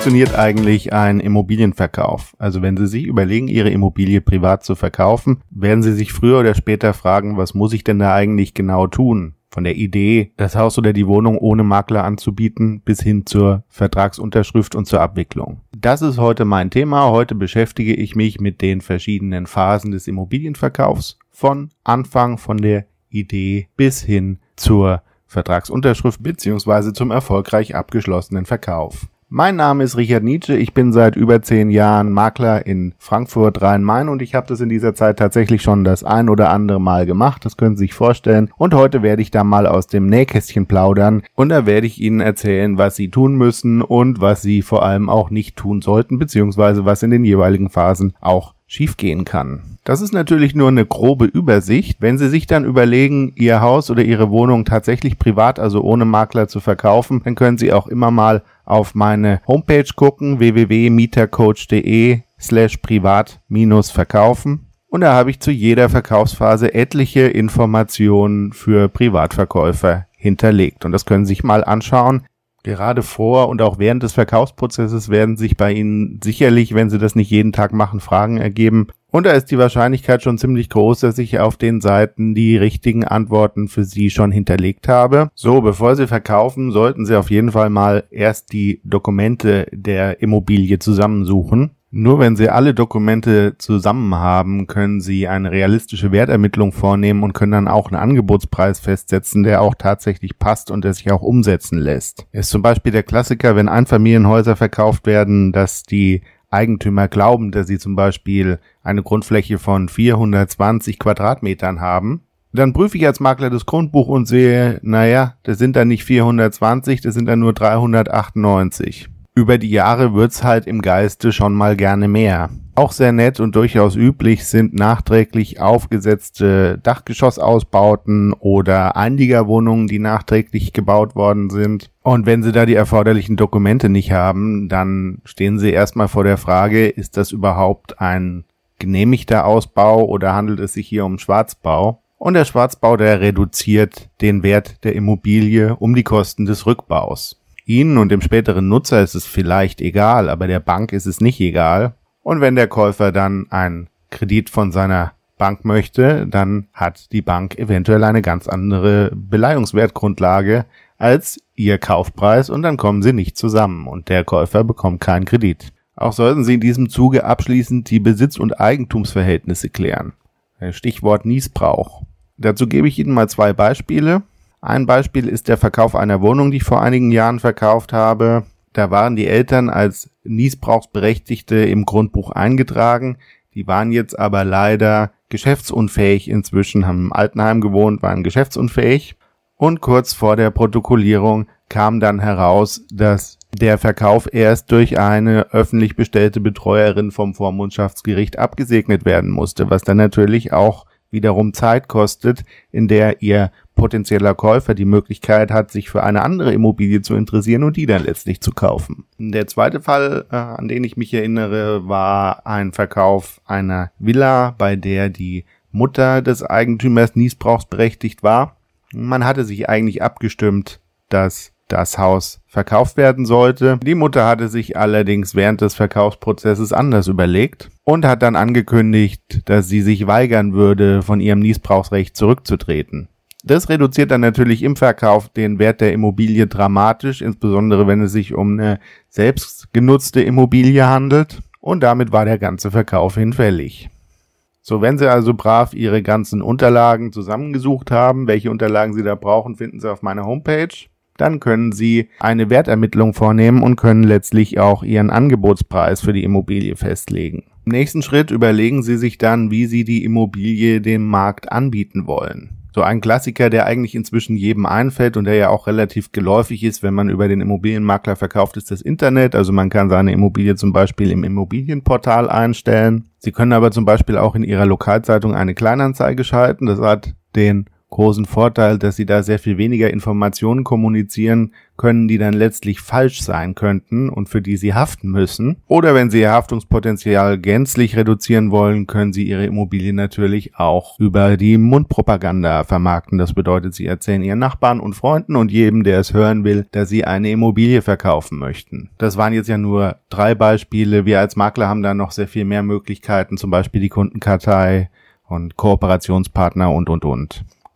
funktioniert eigentlich ein Immobilienverkauf? Also wenn Sie sich überlegen, Ihre Immobilie privat zu verkaufen, werden Sie sich früher oder später fragen, was muss ich denn da eigentlich genau tun? Von der Idee, das Haus oder die Wohnung ohne Makler anzubieten, bis hin zur Vertragsunterschrift und zur Abwicklung. Das ist heute mein Thema. Heute beschäftige ich mich mit den verschiedenen Phasen des Immobilienverkaufs. Von Anfang, von der Idee bis hin zur Vertragsunterschrift bzw. zum erfolgreich abgeschlossenen Verkauf. Mein Name ist Richard Nietzsche, ich bin seit über 10 Jahren Makler in Frankfurt-Rhein-Main und ich habe das in dieser Zeit tatsächlich schon das ein oder andere Mal gemacht, das können Sie sich vorstellen. Und heute werde ich da mal aus dem Nähkästchen plaudern und da werde ich Ihnen erzählen, was Sie tun müssen und was Sie vor allem auch nicht tun sollten, beziehungsweise was in den jeweiligen Phasen auch schiefgehen kann. Das ist natürlich nur eine grobe Übersicht. Wenn Sie sich dann überlegen, Ihr Haus oder Ihre Wohnung tatsächlich privat, also ohne Makler zu verkaufen, dann können Sie auch immer mal auf meine Homepage gucken, www.mietercoach.de/privat-verkaufen. Und da habe ich zu jeder Verkaufsphase etliche Informationen für Privatverkäufer hinterlegt. Und das können Sie sich mal anschauen. Gerade vor und auch während des Verkaufsprozesses werden sich bei Ihnen sicherlich, wenn Sie das nicht jeden Tag machen, Fragen ergeben. Und da ist die Wahrscheinlichkeit schon ziemlich groß, dass ich auf den Seiten die richtigen Antworten für Sie schon hinterlegt habe. So, bevor Sie verkaufen, sollten Sie auf jeden Fall mal erst die Dokumente der Immobilie zusammensuchen. Nur wenn Sie alle Dokumente zusammen haben, können Sie eine realistische Wertermittlung vornehmen und können dann auch einen Angebotspreis festsetzen, der auch tatsächlich passt und der sich auch umsetzen lässt. Ist zum Beispiel der Klassiker, wenn Einfamilienhäuser verkauft werden, dass die Eigentümer glauben, dass sie zum Beispiel eine Grundfläche von 420 Quadratmetern haben. Dann prüfe ich als Makler das Grundbuch und sehe, naja, das sind dann nicht 420, das sind dann nur 398. Über die Jahre wird's halt im Geiste schon mal gerne mehr. Auch sehr nett und durchaus üblich sind nachträglich aufgesetzte Dachgeschossausbauten oder Einliegerwohnungen, die nachträglich gebaut worden sind. Und wenn Sie da die erforderlichen Dokumente nicht haben, dann stehen Sie erstmal vor der Frage, ist das überhaupt ein genehmigter Ausbau oder handelt es sich hier um Schwarzbau? Und der Schwarzbau, der reduziert den Wert der Immobilie um die Kosten des Rückbaus. Ihnen und dem späteren Nutzer ist es vielleicht egal, aber der Bank ist es nicht egal. Und wenn der Käufer dann einen Kredit von seiner Bank möchte, dann hat die Bank eventuell eine ganz andere Beleihungswertgrundlage als ihr Kaufpreis und dann kommen sie nicht zusammen und der Käufer bekommt keinen Kredit. Auch sollten Sie in diesem Zuge abschließend die Besitz- und Eigentumsverhältnisse klären. Stichwort Nießbrauch. Dazu gebe ich Ihnen mal 2 Beispiele. Ein Beispiel ist der Verkauf einer Wohnung, die ich vor einigen Jahren verkauft habe. Da waren die Eltern als Nießbrauchsberechtigte im Grundbuch eingetragen. Die waren jetzt aber leider geschäftsunfähig inzwischen, haben im Altenheim gewohnt, waren geschäftsunfähig. Und kurz vor der Protokollierung kam dann heraus, dass der Verkauf erst durch eine öffentlich bestellte Betreuerin vom Vormundschaftsgericht abgesegnet werden musste, was dann natürlich auch wiederum Zeit kostet, in der ihr potenzieller Käufer die Möglichkeit hat, sich für eine andere Immobilie zu interessieren und die dann letztlich zu kaufen. Der zweite Fall, an den ich mich erinnere, war ein Verkauf einer Villa, bei der die Mutter des Eigentümers nießbrauchsberechtigt war. Man hatte sich eigentlich abgestimmt, dass das Haus verkauft werden sollte. Die Mutter hatte sich allerdings während des Verkaufsprozesses anders überlegt und hat dann angekündigt, dass sie sich weigern würde, von ihrem Nießbrauchsrecht zurückzutreten. Das reduziert dann natürlich im Verkauf den Wert der Immobilie dramatisch, insbesondere wenn es sich um eine selbstgenutzte Immobilie handelt. Und damit war der ganze Verkauf hinfällig. So, wenn Sie also brav Ihre ganzen Unterlagen zusammengesucht haben, welche Unterlagen Sie da brauchen, finden Sie auf meiner Homepage. Dann können Sie eine Wertermittlung vornehmen und können letztlich auch Ihren Angebotspreis für die Immobilie festlegen. Im nächsten Schritt überlegen Sie sich dann, wie Sie die Immobilie dem Markt anbieten wollen. So ein Klassiker, der eigentlich inzwischen jedem einfällt und der ja auch relativ geläufig ist, wenn man über den Immobilienmakler verkauft, ist das Internet. Also man kann seine Immobilie zum Beispiel im Immobilienportal einstellen. Sie können aber zum Beispiel auch in Ihrer Lokalzeitung eine Kleinanzeige schalten. Das hat den großen Vorteil, dass sie da sehr viel weniger Informationen kommunizieren können, die dann letztlich falsch sein könnten und für die sie haften müssen. Oder wenn sie ihr Haftungspotenzial gänzlich reduzieren wollen, können sie ihre Immobilie natürlich auch über die Mundpropaganda vermarkten. Das bedeutet, sie erzählen ihren Nachbarn und Freunden und jedem, der es hören will, dass sie eine Immobilie verkaufen möchten. Das waren jetzt ja nur 3 Beispiele. Wir als Makler haben da noch sehr viel mehr Möglichkeiten, zum Beispiel die Kundenkartei und Kooperationspartner und.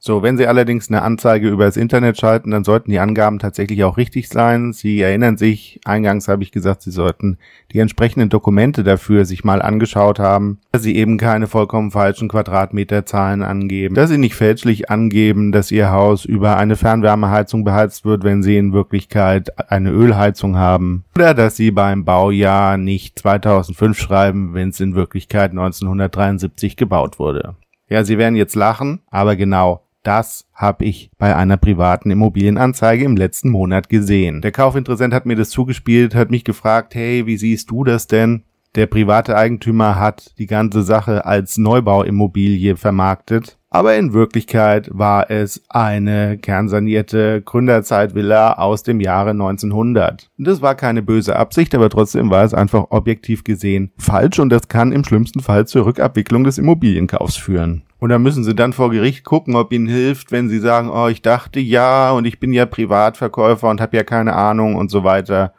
So, wenn Sie allerdings eine Anzeige über das Internet schalten, dann sollten die Angaben tatsächlich auch richtig sein. Sie erinnern sich, eingangs habe ich gesagt, Sie sollten die entsprechenden Dokumente dafür sich mal angeschaut haben, dass Sie eben keine vollkommen falschen Quadratmeterzahlen angeben, dass Sie nicht fälschlich angeben, dass Ihr Haus über eine Fernwärmeheizung beheizt wird, wenn Sie in Wirklichkeit eine Ölheizung haben, oder dass Sie beim Baujahr nicht 2005 schreiben, wenn es in Wirklichkeit 1973 gebaut wurde. Ja, Sie werden jetzt lachen, aber genau. Das habe ich bei einer privaten Immobilienanzeige im letzten Monat gesehen. Der Kaufinteressent hat mir das zugespielt, hat mich gefragt, hey, wie siehst du das denn? Der private Eigentümer hat die ganze Sache als Neubauimmobilie vermarktet, aber in Wirklichkeit war es eine kernsanierte Gründerzeitvilla aus dem Jahre 1900. Das war keine böse Absicht, aber trotzdem war es einfach objektiv gesehen falsch und das kann im schlimmsten Fall zur Rückabwicklung des Immobilienkaufs führen. Und da müssen Sie dann vor Gericht gucken, ob Ihnen hilft, wenn Sie sagen, oh, ich dachte ja und ich bin ja Privatverkäufer und habe ja keine Ahnung und so weiter.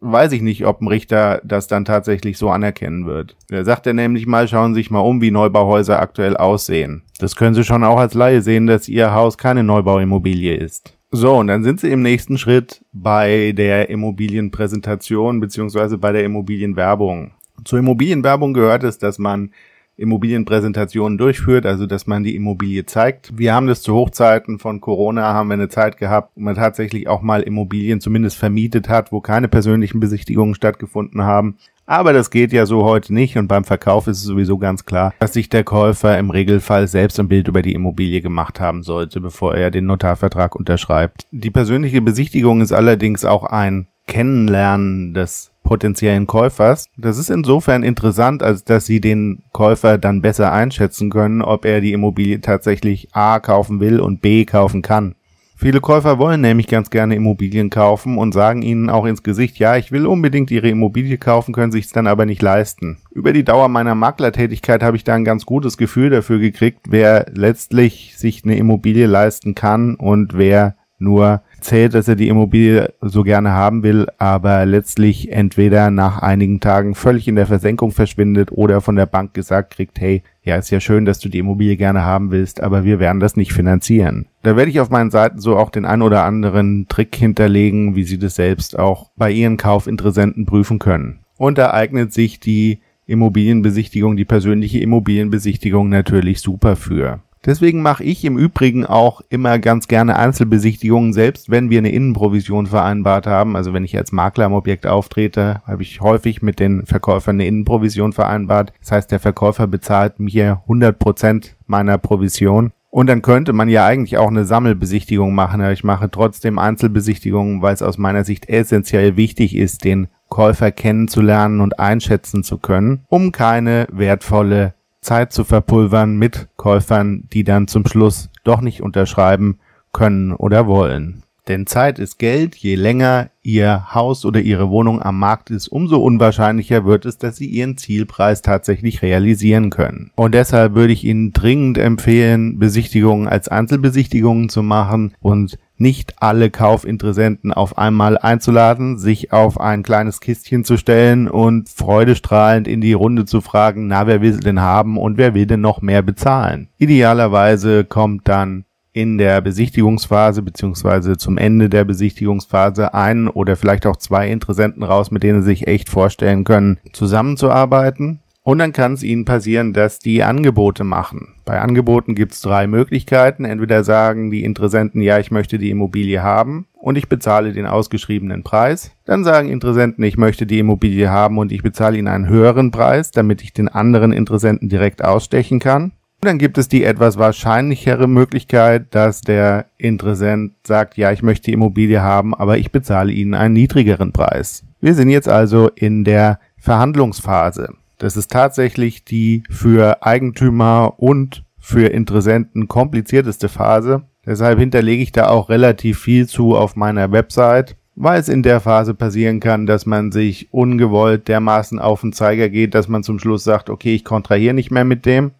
Weiß ich nicht, ob ein Richter das dann tatsächlich so anerkennen wird. Da sagt er nämlich mal, schauen Sie sich mal um, wie Neubauhäuser aktuell aussehen. Das können Sie schon auch als Laie sehen, dass Ihr Haus keine Neubauimmobilie ist. So, und dann sind Sie im nächsten Schritt bei der Immobilienpräsentation bzw. bei der Immobilienwerbung. Zur Immobilienwerbung gehört es, dass man Immobilienpräsentationen durchführt, also dass man die Immobilie zeigt. Wir haben das zu Hochzeiten von Corona, haben wir eine Zeit gehabt, wo man tatsächlich auch mal Immobilien zumindest vermietet hat, wo keine persönlichen Besichtigungen stattgefunden haben. Aber das geht ja so heute nicht und beim Verkauf ist es sowieso ganz klar, dass sich der Käufer im Regelfall selbst ein Bild über die Immobilie gemacht haben sollte, bevor er den Notarvertrag unterschreibt. Die persönliche Besichtigung ist allerdings auch ein Kennenlernen des potenziellen Käufers. Das ist insofern interessant, als dass Sie den Käufer dann besser einschätzen können, ob er die Immobilie tatsächlich A kaufen will und B kaufen kann. Viele Käufer wollen nämlich ganz gerne Immobilien kaufen und sagen ihnen auch ins Gesicht, ja, ich will unbedingt ihre Immobilie kaufen, können sich es dann aber nicht leisten. Über die Dauer meiner Maklertätigkeit habe ich da ein ganz gutes Gefühl dafür gekriegt, wer letztlich sich eine Immobilie leisten kann und wer nur erzählt, dass er die Immobilie so gerne haben will, aber letztlich entweder nach einigen Tagen völlig in der Versenkung verschwindet oder von der Bank gesagt kriegt, hey, ja, ist ja schön, dass du die Immobilie gerne haben willst, aber wir werden das nicht finanzieren. Da werde ich auf meinen Seiten so auch den ein oder anderen Trick hinterlegen, wie Sie das selbst auch bei Ihren Kaufinteressenten prüfen können. Und da eignet sich die Immobilienbesichtigung, die persönliche Immobilienbesichtigung natürlich super für. Deswegen mache ich im Übrigen auch immer ganz gerne Einzelbesichtigungen, selbst wenn wir eine Innenprovision vereinbart haben. Also wenn ich als Makler am Objekt auftrete, habe ich häufig mit den Verkäufern eine Innenprovision vereinbart. Das heißt, der Verkäufer bezahlt mir 100% meiner Provision. Und dann könnte man ja eigentlich auch eine Sammelbesichtigung machen. Aber ich mache trotzdem Einzelbesichtigungen, weil es aus meiner Sicht essentiell wichtig ist, den Käufer kennenzulernen und einschätzen zu können, um keine wertvolle Zeit zu verpulvern mit Käufern, die dann zum Schluss doch nicht unterschreiben können oder wollen. Denn Zeit ist Geld. Je länger Ihr Haus oder Ihre Wohnung am Markt ist, umso unwahrscheinlicher wird es, dass Sie Ihren Zielpreis tatsächlich realisieren können. Und deshalb würde ich Ihnen dringend empfehlen, Besichtigungen als Einzelbesichtigungen zu machen und nicht alle Kaufinteressenten auf einmal einzuladen, sich auf ein kleines Kistchen zu stellen und freudestrahlend in die Runde zu fragen, na, wer will denn haben und wer will denn noch mehr bezahlen? Idealerweise kommt dann in der Besichtigungsphase bzw. zum Ende der Besichtigungsphase ein oder vielleicht auch 2 Interessenten raus, mit denen Sie sich echt vorstellen können, zusammenzuarbeiten. Und dann kann es Ihnen passieren, dass die Angebote machen. Bei Angeboten gibt es 3 Möglichkeiten. Entweder sagen die Interessenten, ja, ich möchte die Immobilie haben und ich bezahle den ausgeschriebenen Preis. Dann sagen Interessenten, ich möchte die Immobilie haben und ich bezahle Ihnen einen höheren Preis, damit ich den anderen Interessenten direkt ausstechen kann. Und dann gibt es die etwas wahrscheinlichere Möglichkeit, dass der Interessent sagt, ja, ich möchte die Immobilie haben, aber ich bezahle Ihnen einen niedrigeren Preis. Wir sind jetzt also in der Verhandlungsphase. Das ist tatsächlich die für Eigentümer und für Interessenten komplizierteste Phase. Deshalb hinterlege ich da auch relativ viel zu auf meiner Website, weil es in der Phase passieren kann, dass man sich ungewollt dermaßen auf den Zeiger geht, dass man zum Schluss sagt, okay, ich kontrahiere nicht mehr mit dem,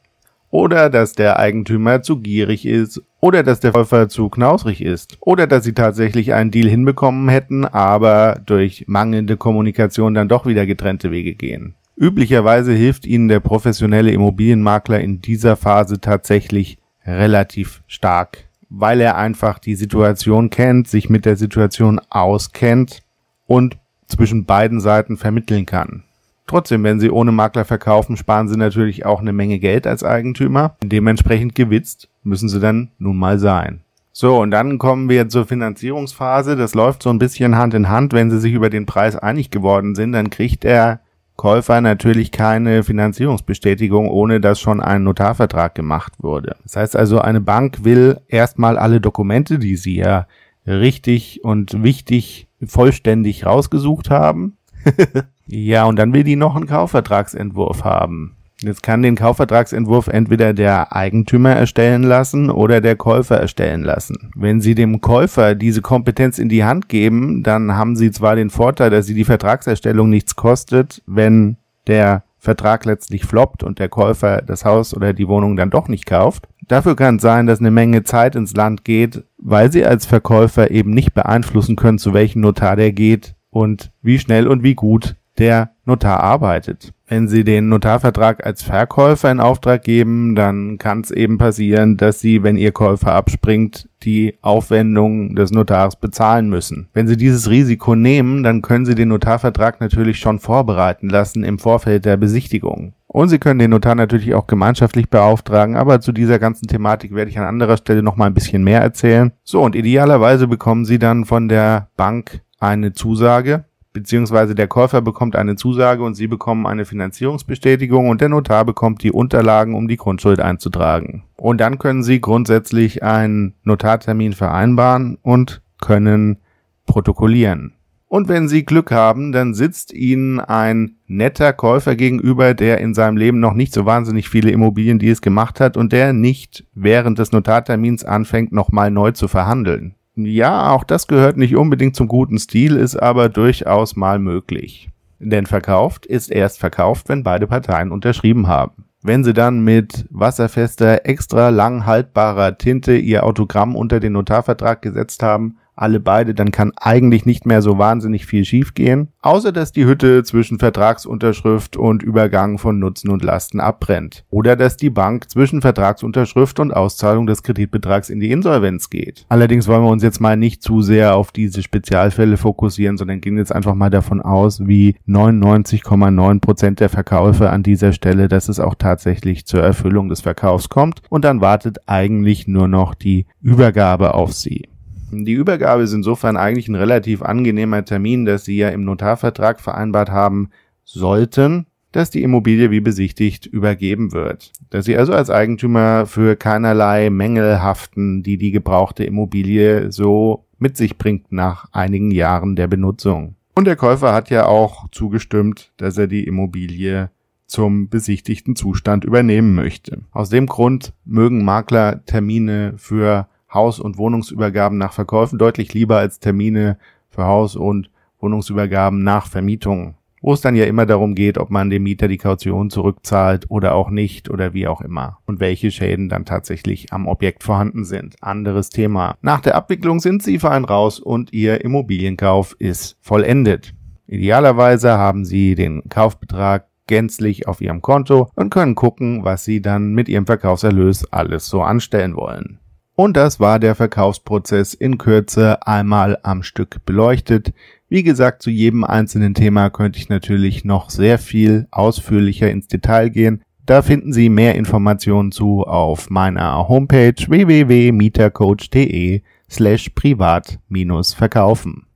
oder dass der Eigentümer zu gierig ist oder dass der Käufer zu knausrig ist oder dass sie tatsächlich einen Deal hinbekommen hätten, aber durch mangelnde Kommunikation dann doch wieder getrennte Wege gehen. Üblicherweise hilft Ihnen der professionelle Immobilienmakler in dieser Phase tatsächlich relativ stark, weil er einfach die Situation kennt, sich mit der Situation auskennt und zwischen beiden Seiten vermitteln kann. Trotzdem, wenn Sie ohne Makler verkaufen, sparen Sie natürlich auch eine Menge Geld als Eigentümer. Dementsprechend gewitzt müssen Sie dann nun mal sein. So, und dann kommen wir zur Finanzierungsphase. Das läuft so ein bisschen Hand in Hand. Wenn Sie sich über den Preis einig geworden sind, dann kriegt der Käufer natürlich keine Finanzierungsbestätigung, ohne dass schon ein Notarvertrag gemacht wurde. Das heißt also, eine Bank will erstmal alle Dokumente, die Sie ja richtig und wichtig vollständig rausgesucht haben, ja, und dann will die noch einen Kaufvertragsentwurf haben. Jetzt kann den Kaufvertragsentwurf entweder der Eigentümer erstellen lassen oder der Käufer erstellen lassen. Wenn Sie dem Käufer diese Kompetenz in die Hand geben, dann haben Sie zwar den Vorteil, dass Sie die Vertragserstellung nichts kostet, wenn der Vertrag letztlich floppt und der Käufer das Haus oder die Wohnung dann doch nicht kauft. Dafür kann es sein, dass eine Menge Zeit ins Land geht, weil Sie als Verkäufer eben nicht beeinflussen können, zu welchem Notar der geht und wie schnell und wie gut der Notar arbeitet. Wenn Sie den Notarvertrag als Verkäufer in Auftrag geben, dann kann es eben passieren, dass Sie, wenn Ihr Käufer abspringt, die Aufwendungen des Notars bezahlen müssen. Wenn Sie dieses Risiko nehmen, dann können Sie den Notarvertrag natürlich schon vorbereiten lassen im Vorfeld der Besichtigung. Und Sie können den Notar natürlich auch gemeinschaftlich beauftragen, aber zu dieser ganzen Thematik werde ich an anderer Stelle nochmal ein bisschen mehr erzählen. So, und idealerweise bekommen Sie dann von der Bank eine Zusage, beziehungsweise der Käufer bekommt eine Zusage und Sie bekommen eine Finanzierungsbestätigung und der Notar bekommt die Unterlagen, um die Grundschuld einzutragen. Und dann können Sie grundsätzlich einen Notartermin vereinbaren und können protokollieren. Und wenn Sie Glück haben, dann sitzt Ihnen ein netter Käufer gegenüber, der in seinem Leben noch nicht so wahnsinnig viele Immobiliendeals gemacht hat und der nicht während des Notartermins anfängt, nochmal neu zu verhandeln. Ja, auch das gehört nicht unbedingt zum guten Stil, ist aber durchaus mal möglich. Denn verkauft ist erst verkauft, wenn beide Parteien unterschrieben haben. Wenn Sie dann mit wasserfester, extra lang haltbarer Tinte Ihr Autogramm unter den Notarvertrag gesetzt haben, alle beide, dann kann eigentlich nicht mehr so wahnsinnig viel schiefgehen, außer dass die Hütte zwischen Vertragsunterschrift und Übergang von Nutzen und Lasten abbrennt. Oder dass die Bank zwischen Vertragsunterschrift und Auszahlung des Kreditbetrags in die Insolvenz geht. Allerdings wollen wir uns jetzt mal nicht zu sehr auf diese Spezialfälle fokussieren, sondern gehen jetzt einfach mal davon aus, wie 99,9% der Verkäufe an dieser Stelle, dass es auch tatsächlich zur Erfüllung des Verkaufs kommt und dann wartet eigentlich nur noch die Übergabe auf Sie. Die Übergabe ist insofern eigentlich ein relativ angenehmer Termin, dass Sie ja im Notarvertrag vereinbart haben sollten, dass die Immobilie wie besichtigt übergeben wird. Dass Sie also als Eigentümer für keinerlei Mängel haften, die die gebrauchte Immobilie so mit sich bringt nach einigen Jahren der Benutzung. Und der Käufer hat ja auch zugestimmt, dass er die Immobilie zum besichtigten Zustand übernehmen möchte. Aus dem Grund mögen Makler Termine für Haus- und Wohnungsübergaben nach Verkäufen deutlich lieber als Termine für Haus- und Wohnungsübergaben nach Vermietungen, wo es dann ja immer darum geht, ob man dem Mieter die Kaution zurückzahlt oder auch nicht oder wie auch immer und welche Schäden dann tatsächlich am Objekt vorhanden sind. Anderes Thema. Nach der Abwicklung sind Sie fein raus und Ihr Immobilienkauf ist vollendet. Idealerweise haben Sie den Kaufbetrag gänzlich auf Ihrem Konto und können gucken, was Sie dann mit Ihrem Verkaufserlös alles so anstellen wollen. Und das war der Verkaufsprozess in Kürze einmal am Stück beleuchtet. Wie gesagt, zu jedem einzelnen Thema könnte ich natürlich noch sehr viel ausführlicher ins Detail gehen. Da finden Sie mehr Informationen zu auf meiner Homepage www.mietercoach.de/privat-verkaufen.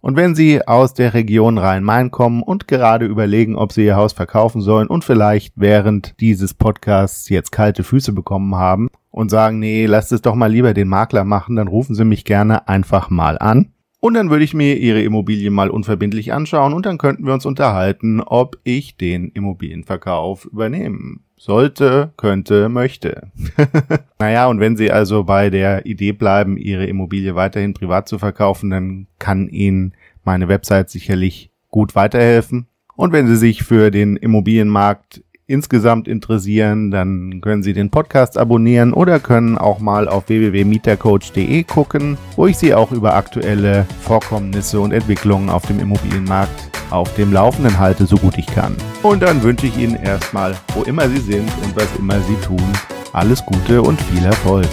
Und wenn Sie aus der Region Rhein-Main kommen und gerade überlegen, ob Sie Ihr Haus verkaufen sollen und vielleicht während dieses Podcasts jetzt kalte Füße bekommen haben und sagen, nee, lasst es doch mal lieber den Makler machen, dann rufen Sie mich gerne einfach mal an Und dann würde ich mir Ihre Immobilie mal unverbindlich anschauen und dann könnten wir uns unterhalten, ob ich den Immobilienverkauf übernehmen sollte, könnte, möchte. Naja, und wenn Sie also bei der Idee bleiben, Ihre Immobilie weiterhin privat zu verkaufen, dann kann Ihnen meine Website sicherlich gut weiterhelfen. Und wenn Sie sich für den Immobilienmarkt insgesamt interessieren, dann können Sie den Podcast abonnieren oder können auch mal auf www.mietercoach.de gucken, wo ich Sie auch über aktuelle Vorkommnisse und Entwicklungen auf dem Immobilienmarkt auf dem Laufenden halte, so gut ich kann. Und dann wünsche ich Ihnen erstmal, wo immer Sie sind und was immer Sie tun, alles Gute und viel Erfolg.